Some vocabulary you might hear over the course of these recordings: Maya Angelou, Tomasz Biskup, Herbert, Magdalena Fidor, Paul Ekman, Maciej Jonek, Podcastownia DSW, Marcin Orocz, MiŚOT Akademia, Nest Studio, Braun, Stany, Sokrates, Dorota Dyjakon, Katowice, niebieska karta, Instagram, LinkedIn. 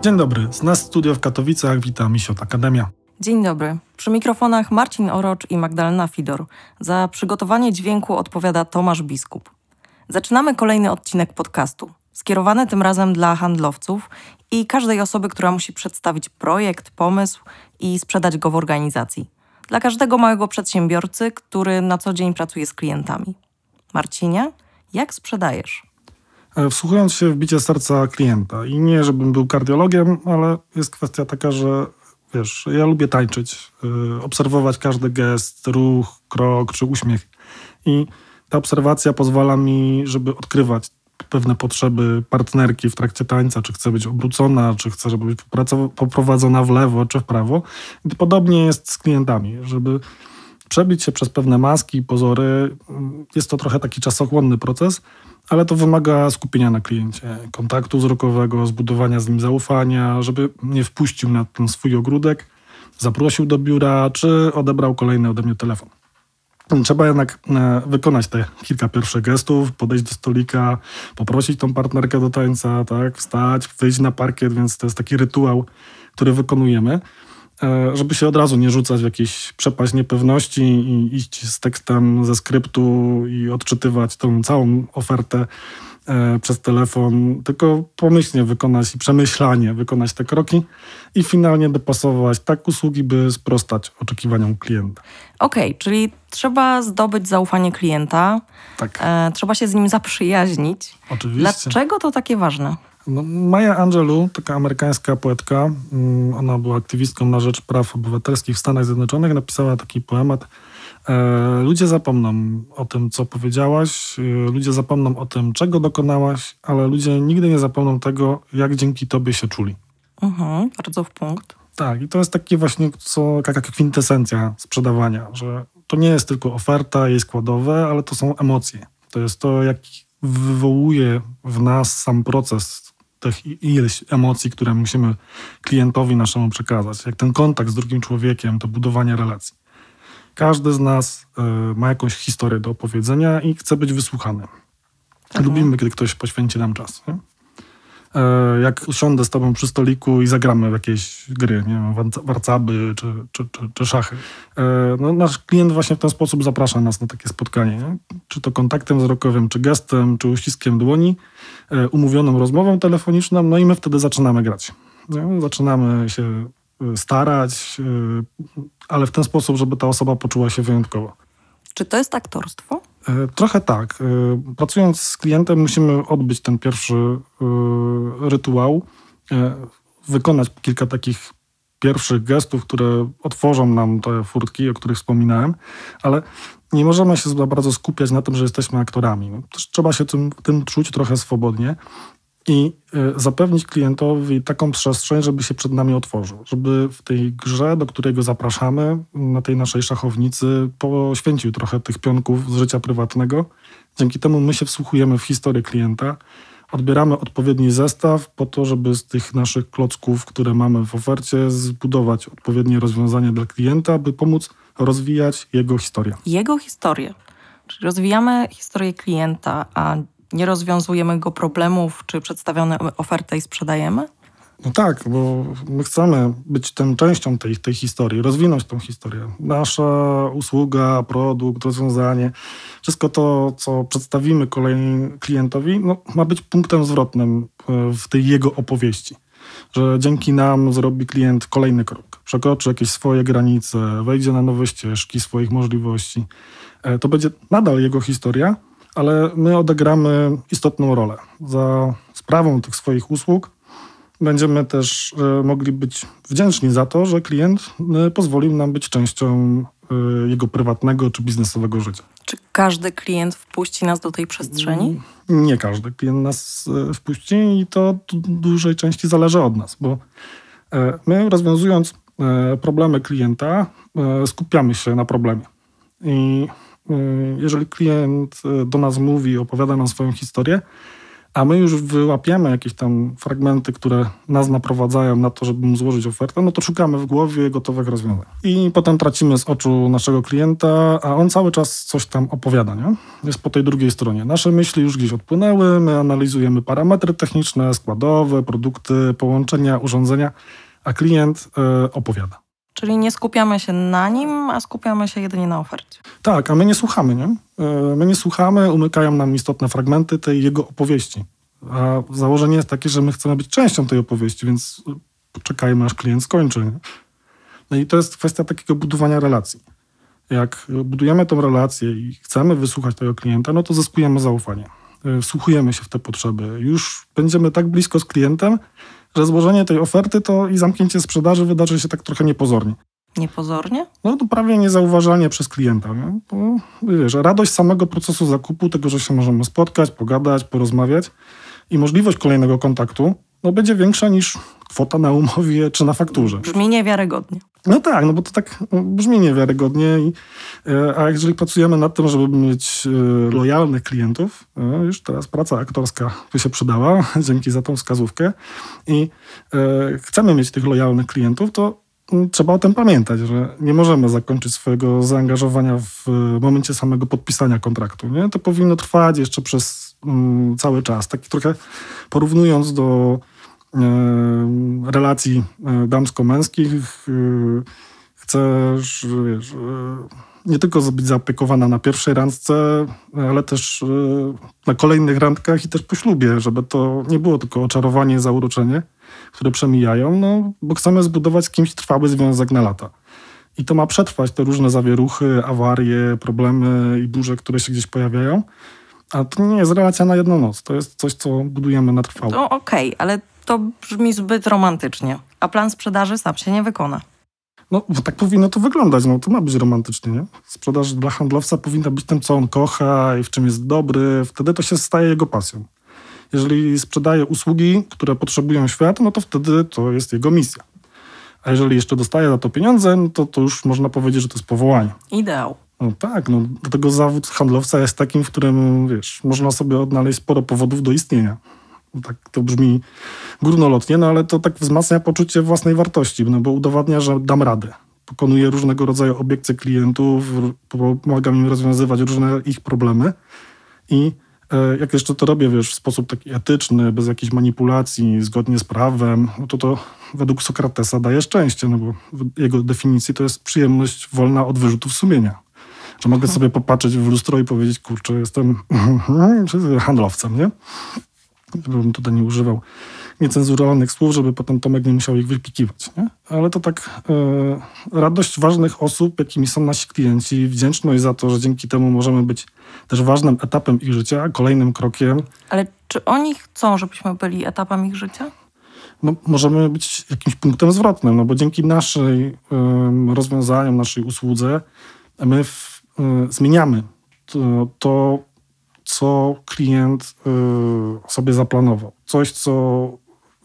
Dzień dobry, z Nest Studio w Katowicach wita MiŚOT Akademia. Dzień dobry. Przy mikrofonach Marcin Orocz i Magdalena Fidor. Za przygotowanie dźwięku odpowiada Tomasz Biskup. Zaczynamy kolejny odcinek podcastu, skierowany tym razem dla handlowców i każdej osoby, która musi przedstawić projekt, pomysł i sprzedać go w organizacji. Dla każdego małego przedsiębiorcy, który na co dzień pracuje z klientami. Marcinie, jak sprzedajesz? Wsłuchując się w bicie serca klienta i nie, żebym był kardiologiem, ale jest kwestia taka, że wiesz, ja lubię tańczyć, obserwować każdy gest, ruch, krok czy uśmiech i ta obserwacja pozwala mi, żeby odkrywać pewne potrzeby partnerki w trakcie tańca, czy chce być obrócona, czy chce, żeby być poprowadzona w lewo, czy w prawo. Podobnie jest z klientami, żeby przebić się przez pewne maski, pozory. Jest to trochę taki czasochłonny proces, ale to wymaga skupienia na kliencie, kontaktu wzrokowego, zbudowania z nim zaufania, żeby nie wpuścił na ten swój ogródek, zaprosił do biura, czy odebrał kolejny ode mnie telefon. Trzeba jednak wykonać te kilka pierwszych gestów, podejść do stolika, poprosić tą partnerkę do tańca, tak, wstać, wyjść na parkiet, więc to jest taki rytuał, który wykonujemy, żeby się od razu nie rzucać w jakieś przepaść niepewności i iść z tekstem ze skryptu i odczytywać tą całą ofertę przez telefon, tylko pomyślnie wykonać i przemyślanie wykonać te kroki i finalnie dopasować tak usługi, by sprostać oczekiwaniom klienta. Okej, czyli trzeba zdobyć zaufanie klienta, tak. Trzeba się z nim zaprzyjaźnić. Oczywiście. Dlaczego to takie ważne? No, Maya Angelou, taka amerykańska poetka, ona była aktywistką na rzecz praw obywatelskich w Stanach Zjednoczonych, napisała taki poemat: ludzie zapomną o tym, co powiedziałaś, ludzie zapomną o tym, czego dokonałaś, ale ludzie nigdy nie zapomną tego, jak dzięki tobie się czuli. Bardzo w punkt. Tak, i to jest takie właśnie taka kwintesencja sprzedawania, że to nie jest tylko oferta, jej składowe, ale to są emocje. To jest to, jak wywołuje w nas sam proces tych ileś emocji, które musimy klientowi naszemu przekazać. Jak ten kontakt z drugim człowiekiem, to budowanie relacji. Każdy z nas ma jakąś historię do opowiedzenia i chce być wysłuchany. Mhm. Lubimy, kiedy ktoś poświęci nam czas. Nie? Jak usiądę z tobą przy stoliku i zagramy w jakieś gry, nie wiem, warcaby czy szachy. No, nasz klient właśnie w ten sposób zaprasza nas na takie spotkanie. Nie? Czy to kontaktem wzrokowym, czy gestem, czy uściskiem dłoni, umówioną rozmową telefoniczną, no i my wtedy zaczynamy grać. Nie? Zaczynamy się starać, ale w ten sposób, żeby ta osoba poczuła się wyjątkowo. Czy to jest aktorstwo? Trochę tak. Pracując z klientem musimy odbyć ten pierwszy rytuał, wykonać kilka takich pierwszych gestów, które otworzą nam te furtki, o których wspominałem, ale nie możemy się za bardzo skupiać na tym, że jesteśmy aktorami. Też trzeba się tym czuć trochę swobodnie i zapewnić klientowi taką przestrzeń, żeby się przed nami otworzył, żeby w tej grze, do której go zapraszamy, na tej naszej szachownicy poświęcił trochę tych pionków z życia prywatnego. Dzięki temu my się wsłuchujemy w historię klienta, odbieramy odpowiedni zestaw po to, żeby z tych naszych klocków, które mamy w ofercie, zbudować odpowiednie rozwiązanie dla klienta, by pomóc rozwijać jego historię. Jego historię. Czyli rozwijamy historię klienta, a nie rozwiązujemy go problemów, czy przedstawiamy ofertę i sprzedajemy? No tak, bo my chcemy być częścią tej historii, rozwinąć tą historię. Nasza usługa, produkt, rozwiązanie, wszystko to, co przedstawimy kolejnym klientowi, no, ma być punktem zwrotnym w tej jego opowieści. Że dzięki nam zrobi klient kolejny krok, przekroczy jakieś swoje granice, wejdzie na nowe ścieżki swoich możliwości. To będzie nadal jego historia, ale my odegramy istotną rolę. Za sprawą tych swoich usług będziemy też mogli być wdzięczni za to, że klient pozwolił nam być częścią jego prywatnego czy biznesowego życia. Czy każdy klient wpuści nas do tej przestrzeni? Nie każdy klient nas wpuści i to w dużej części zależy od nas, bo my, rozwiązując problemy klienta, skupiamy się na problemie. I jeżeli klient do nas mówi, opowiada nam swoją historię, a my już wyłapiamy jakieś tam fragmenty, które nas naprowadzają na to, żeby mu złożyć ofertę, no to szukamy w głowie gotowych rozwiązań. I potem tracimy z oczu naszego klienta, a on cały czas coś tam opowiada, nie? Jest po tej drugiej stronie. Nasze myśli już gdzieś odpłynęły, my analizujemy parametry techniczne, składowe, produkty, połączenia, urządzenia, a klient opowiada. Czyli nie skupiamy się na nim, a skupiamy się jedynie na ofercie. Tak, a my nie słuchamy, nie? My nie słuchamy, umykają nam istotne fragmenty tej jego opowieści. A założenie jest takie, że my chcemy być częścią tej opowieści, więc poczekajmy, aż klient skończy. Nie? No i to jest kwestia takiego budowania relacji. Jak budujemy tą relację i chcemy wysłuchać tego klienta, no to zyskujemy zaufanie. Wsłuchujemy się w te potrzeby. Już będziemy tak blisko z klientem, że złożenie tej oferty to i zamknięcie sprzedaży wydarzy się tak trochę niepozornie. Niepozornie? No to prawie niezauważalnie przez klienta. Nie? Bo, wiesz, radość samego procesu zakupu, tego, że się możemy spotkać, pogadać, porozmawiać i możliwość kolejnego kontaktu no, będzie większa niż kwota na umowie czy na fakturze. Brzmi niewiarygodnie. No tak, no bo to tak brzmi niewiarygodnie. A jeżeli pracujemy nad tym, żeby mieć lojalnych klientów, już teraz praca aktorska by się przydała, dzięki za tą wskazówkę, i chcemy mieć tych lojalnych klientów, to trzeba o tym pamiętać, że nie możemy zakończyć swojego zaangażowania w momencie samego podpisania kontraktu. Nie? To powinno trwać jeszcze przez cały czas. Tak trochę porównując do relacji damsko-męskich, chcesz, wiesz, nie tylko być zaopiekowana na pierwszej randce, ale też na kolejnych randkach i też po ślubie, żeby to nie było tylko oczarowanie, zauroczenie, które przemijają, no, bo chcemy zbudować z kimś trwały związek na lata. I to ma przetrwać te różne zawieruchy, awarie, problemy i burze, które się gdzieś pojawiają. A to nie jest relacja na jedną noc. To jest coś, co budujemy na trwałe. No okej, ale to brzmi zbyt romantycznie. A plan sprzedaży sam się nie wykona. No tak powinno to wyglądać. No to ma być romantycznie, nie? Sprzedaż dla handlowca powinna być tym, co on kocha i w czym jest dobry. Wtedy to się staje jego pasją. Jeżeli sprzedaje usługi, które potrzebują świata, no to wtedy to jest jego misja. A jeżeli jeszcze dostaje za to pieniądze, no to już można powiedzieć, że to jest powołanie. Ideał. No tak, no dlatego zawód handlowca jest takim, w którym, wiesz, można sobie odnaleźć sporo powodów do istnienia. Tak to brzmi górnolotnie, no ale to tak wzmacnia poczucie własnej wartości, no bo udowadnia, że dam radę. Pokonuję różnego rodzaju obiekcje klientów, pomagam im rozwiązywać różne ich problemy i jak jeszcze to robię, wiesz, w sposób taki etyczny, bez jakichś manipulacji, zgodnie z prawem, no to według Sokratesa daje szczęście, no bo w jego definicji to jest przyjemność wolna od wyrzutów sumienia. Że mogę sobie popatrzeć w lustro i powiedzieć, kurczę, jestem handlowcem, nie? Żebym tutaj nie używał niecenzuralnych słów, żeby potem Tomek nie musiał ich wypikiwać, nie? Ale to tak radość ważnych osób, jakimi są nasi klienci, wdzięczność za to, że dzięki temu możemy być też ważnym etapem ich życia, kolejnym krokiem. Ale czy oni chcą, żebyśmy byli etapem ich życia? No, możemy być jakimś punktem zwrotnym, no bo dzięki naszej rozwiązaniom, naszej usłudze my zmieniamy to, co klient sobie zaplanował. Coś, co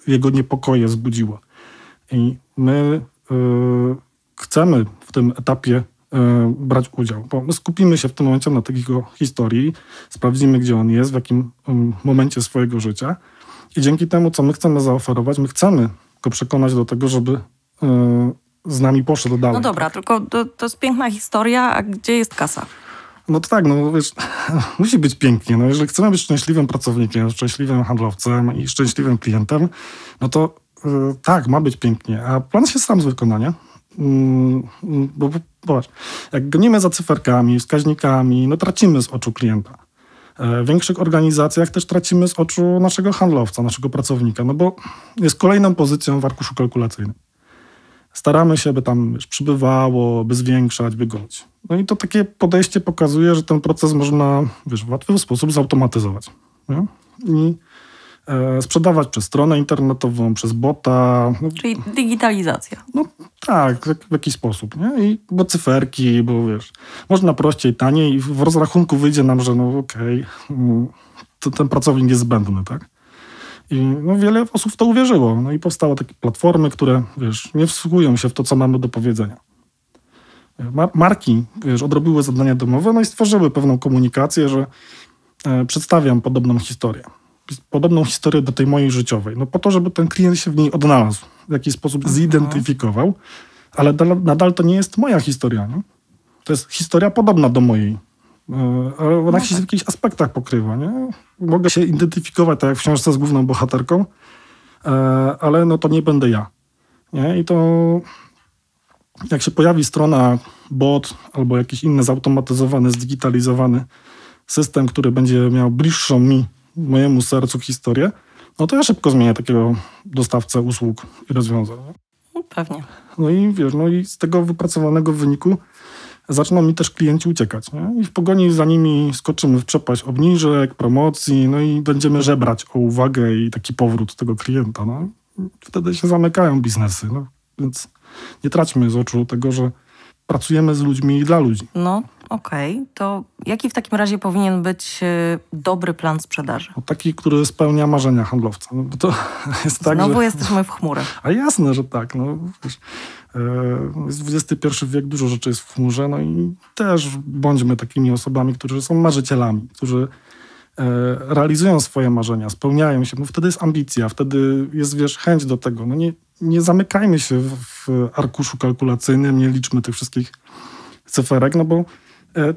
jego niepokoje wzbudziło. I my chcemy w tym etapie brać udział, bo my skupimy się w tym momencie na takiej historii, sprawdzimy, gdzie on jest, w jakim momencie swojego życia i dzięki temu, co my chcemy zaoferować, my chcemy go przekonać do tego, żeby z nami poszedł dalej. No dobra, tak? Tylko to jest piękna historia, a gdzie jest kasa? No to tak, no wiesz, musi być pięknie. No, jeżeli chcemy być szczęśliwym pracownikiem, szczęśliwym handlowcem i szczęśliwym klientem, no to tak, ma być pięknie. A plan się sam z wykonania. Bo zobacz, jak gonimy za cyferkami, wskaźnikami, no tracimy z oczu klienta. W większych organizacjach też tracimy z oczu naszego handlowca, naszego pracownika, no bo jest kolejną pozycją w arkuszu kalkulacyjnym. Staramy się, by tam przybywało, by zwiększać, by gonić. No i to takie podejście pokazuje, że ten proces można, wiesz, w łatwy sposób zautomatyzować. Nie? I sprzedawać przez stronę internetową, przez bota. No, czyli digitalizacja. No tak, w jakiś sposób. Nie? I, bo cyferki, bo wiesz, można prościej, taniej i w rozrachunku wyjdzie nam, że no okej, ten pracownik jest zbędny, tak? I no, wiele osób w to uwierzyło. No i powstały takie platformy, które, wiesz, nie wsłuchują się w to, co mamy do powiedzenia. Marki, wiesz, odrobiły zadania domowe, no i stworzyły pewną komunikację, że przedstawiam podobną historię. podobną historię do tej mojej życiowej. No po to, żeby ten klient się w niej odnalazł, w jakiś sposób zidentyfikował, ale nadal to nie jest moja historia. Nie? To jest historia podobna do mojej, ale ona się w jakichś aspektach pokrywa. Nie? Mogę się identyfikować, tak jak w książce, z główną bohaterką, ale no to nie będę ja. Nie? I to jak się pojawi strona bot albo jakiś inny zautomatyzowany, zdigitalizowany system, który będzie miał bliższą mojemu sercu historię, no to ja szybko zmienię takiego dostawcę usług i rozwiązań. Pewnie. No i wiesz, no i z tego wypracowanego wyniku zaczną mi też klienci uciekać. Nie? I w pogoni za nimi skoczymy w przepaść obniżek, promocji, no i będziemy żebrać o uwagę i taki powrót tego klienta. No. Wtedy się zamykają biznesy. No. Więc nie traćmy z oczu tego, że pracujemy z ludźmi i dla ludzi. No, okej. To jaki w takim razie powinien być dobry plan sprzedaży? No, taki, który spełnia marzenia handlowca. No, bo to jest tak, znowu że... jesteśmy w chmurę. A jasne, że tak. No, wiesz, jest XXI wiek, dużo rzeczy jest w chmurze, no i też bądźmy takimi osobami, którzy są marzycielami, którzy realizują swoje marzenia, spełniają się, bo wtedy jest ambicja, wtedy jest, wiesz, chęć do tego. No nie zamykajmy się w arkuszu kalkulacyjnym, nie liczmy tych wszystkich cyferek, no bo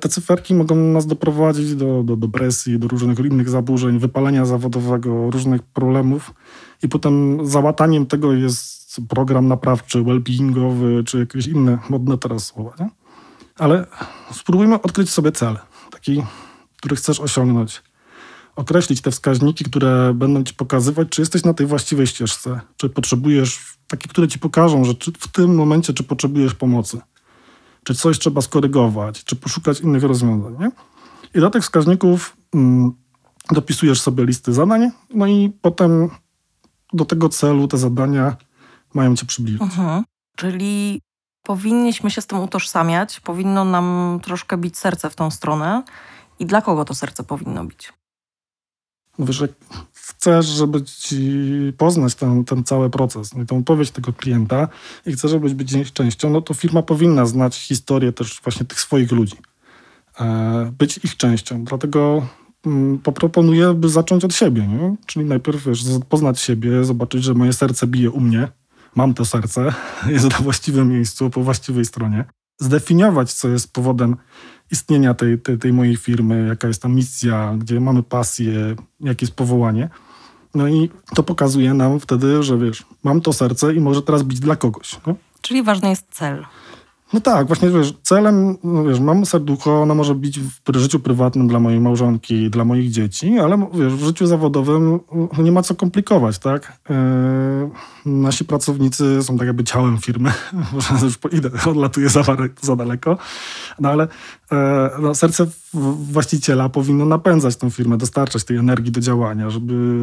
te cyferki mogą nas doprowadzić do depresji, do różnych innych zaburzeń, wypalenia zawodowego, różnych problemów i potem załataniem tego jest program naprawczy, wellbeingowy, czy jakieś inne modne teraz słowa, nie? Ale spróbujmy odkryć sobie cel, taki, który chcesz osiągnąć. Określić te wskaźniki, które będą ci pokazywać, czy jesteś na tej właściwej ścieżce, czy potrzebujesz, takie, które ci pokażą, że w tym momencie, czy potrzebujesz pomocy, czy coś trzeba skorygować, czy poszukać innych rozwiązań. Nie? I do tych wskaźników dopisujesz sobie listy zadań, no i potem do tego celu te zadania mają cię przybliżyć. Czyli powinniśmy się z tym utożsamiać, powinno nam troszkę bić serce w tą stronę. I dla kogo to serce powinno bić? Wiesz, jak chcesz, żeby ci poznać ten cały proces, tę opowieść tego klienta i chcesz, żebyś być częścią, no to firma powinna znać historię też właśnie tych swoich ludzi. Być ich częścią. Dlatego proponuję, by zacząć od siebie. Nie? Czyli najpierw, wiesz, poznać siebie, zobaczyć, że moje serce bije u mnie. Mam to serce, jest na właściwym miejscu, po właściwej stronie. Zdefiniować, co jest powodem istnienia tej mojej firmy, jaka jest ta misja, gdzie mamy pasję, jakie jest powołanie. No i to pokazuje nam wtedy, że wiesz, mam to serce i może teraz bić dla kogoś. No? Czyli ważny jest cel. No tak, właśnie wiesz, celem, no wiesz, mam serducho, ono może bić w życiu prywatnym dla mojej małżonki, dla moich dzieci, ale wiesz, w życiu zawodowym nie ma co komplikować, tak? Nasi pracownicy są tak jakby ciałem firmy, może już odlatuję za daleko, no ale no, serce właściciela powinno napędzać tą firmę, dostarczać tej energii do działania, żeby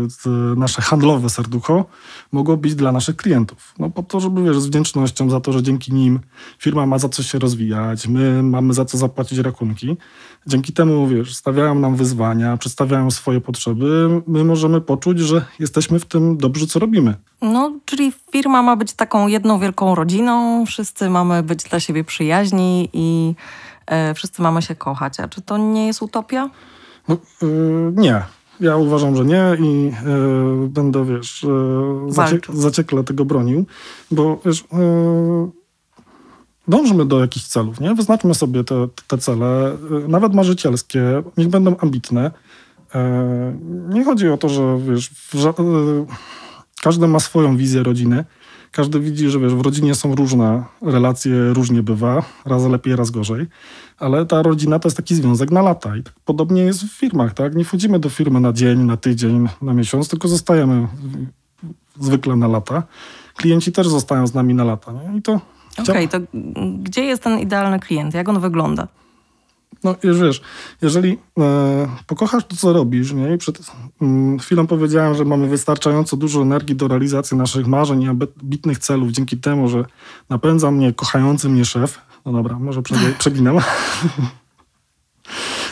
nasze handlowe serducho mogło być dla naszych klientów. No po to, żeby wiesz, z wdzięcznością za to, że dzięki nim firma ma za co się rozwijać, my mamy za co zapłacić rachunki. Dzięki temu, wiesz, stawiają nam wyzwania, przedstawiają swoje potrzeby, my możemy poczuć, że jesteśmy w tym dobrzy, co robimy. No, czyli firma ma być taką jedną wielką rodziną, wszyscy mamy być dla siebie przyjaźni i wszyscy mamy się kochać. A czy to nie jest utopia? No, nie. Ja uważam, że nie i będę, wiesz, zaciekle tego bronił, bo wiesz... Dążmy do jakichś celów, nie? Wyznaczmy sobie te cele, nawet marzycielskie, niech będą ambitne. Nie chodzi o to, że wiesz, każdy ma swoją wizję rodziny. Każdy widzi, że wiesz, w rodzinie są różne relacje, różnie bywa, raz lepiej, raz gorzej, ale ta rodzina to jest taki związek na lata i tak podobnie jest w firmach, tak? Nie wchodzimy do firmy na dzień, na tydzień, na miesiąc, tylko zostajemy zwykle na lata. Klienci też zostają z nami na lata, nie? I to... Okej, to gdzie jest ten idealny klient? Jak on wygląda? No już wiesz, jeżeli pokochasz to, co robisz, nie? I przed chwilą powiedziałem, że mamy wystarczająco dużo energii do realizacji naszych marzeń i ambitnych celów dzięki temu, że napędza mnie kochający mnie szef. No dobra, może przeginam.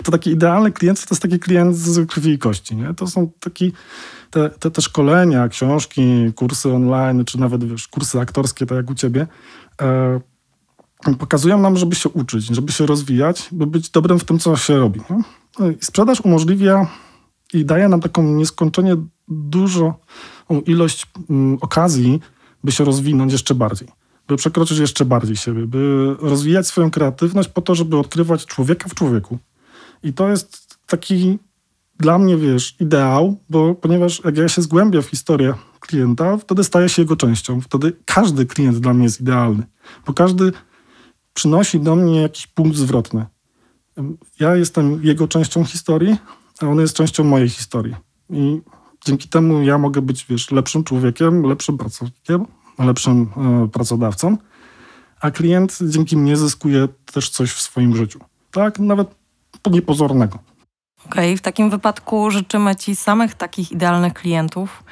To taki idealny klient, to jest taki klient z krwi i kości, nie? To są takie te szkolenia, książki, kursy online, czy nawet wiesz, kursy aktorskie, tak jak u ciebie, pokazują nam, żeby się uczyć, żeby się rozwijać, by być dobrym w tym, co się robi. No i sprzedaż umożliwia i daje nam taką nieskończenie dużą ilość okazji, by się rozwinąć jeszcze bardziej, by przekroczyć jeszcze bardziej siebie, by rozwijać swoją kreatywność po to, żeby odkrywać człowieka w człowieku. I to jest taki dla mnie, wiesz, ideał, ponieważ jak ja się zgłębię w historię klienta, wtedy staję się jego częścią. Wtedy każdy klient dla mnie jest idealny, bo każdy przynosi do mnie jakiś punkt zwrotny. Ja jestem jego częścią historii, a on jest częścią mojej historii. I dzięki temu ja mogę być, wiesz, lepszym człowiekiem, lepszym pracownikiem, lepszym pracodawcą, a klient dzięki mnie zyskuje też coś w swoim życiu. Tak? Nawet niepozornego. Okej, w takim wypadku życzymy Ci samych takich idealnych klientów,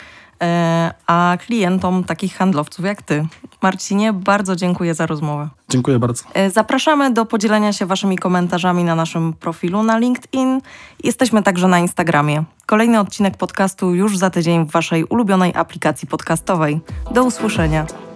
a klientom takich handlowców jak Ty. Marcinie, bardzo dziękuję za rozmowę. Dziękuję bardzo. Zapraszamy do podzielenia się Waszymi komentarzami na naszym profilu na LinkedIn. Jesteśmy także na Instagramie. Kolejny odcinek podcastu już za tydzień w Waszej ulubionej aplikacji podcastowej. Do usłyszenia.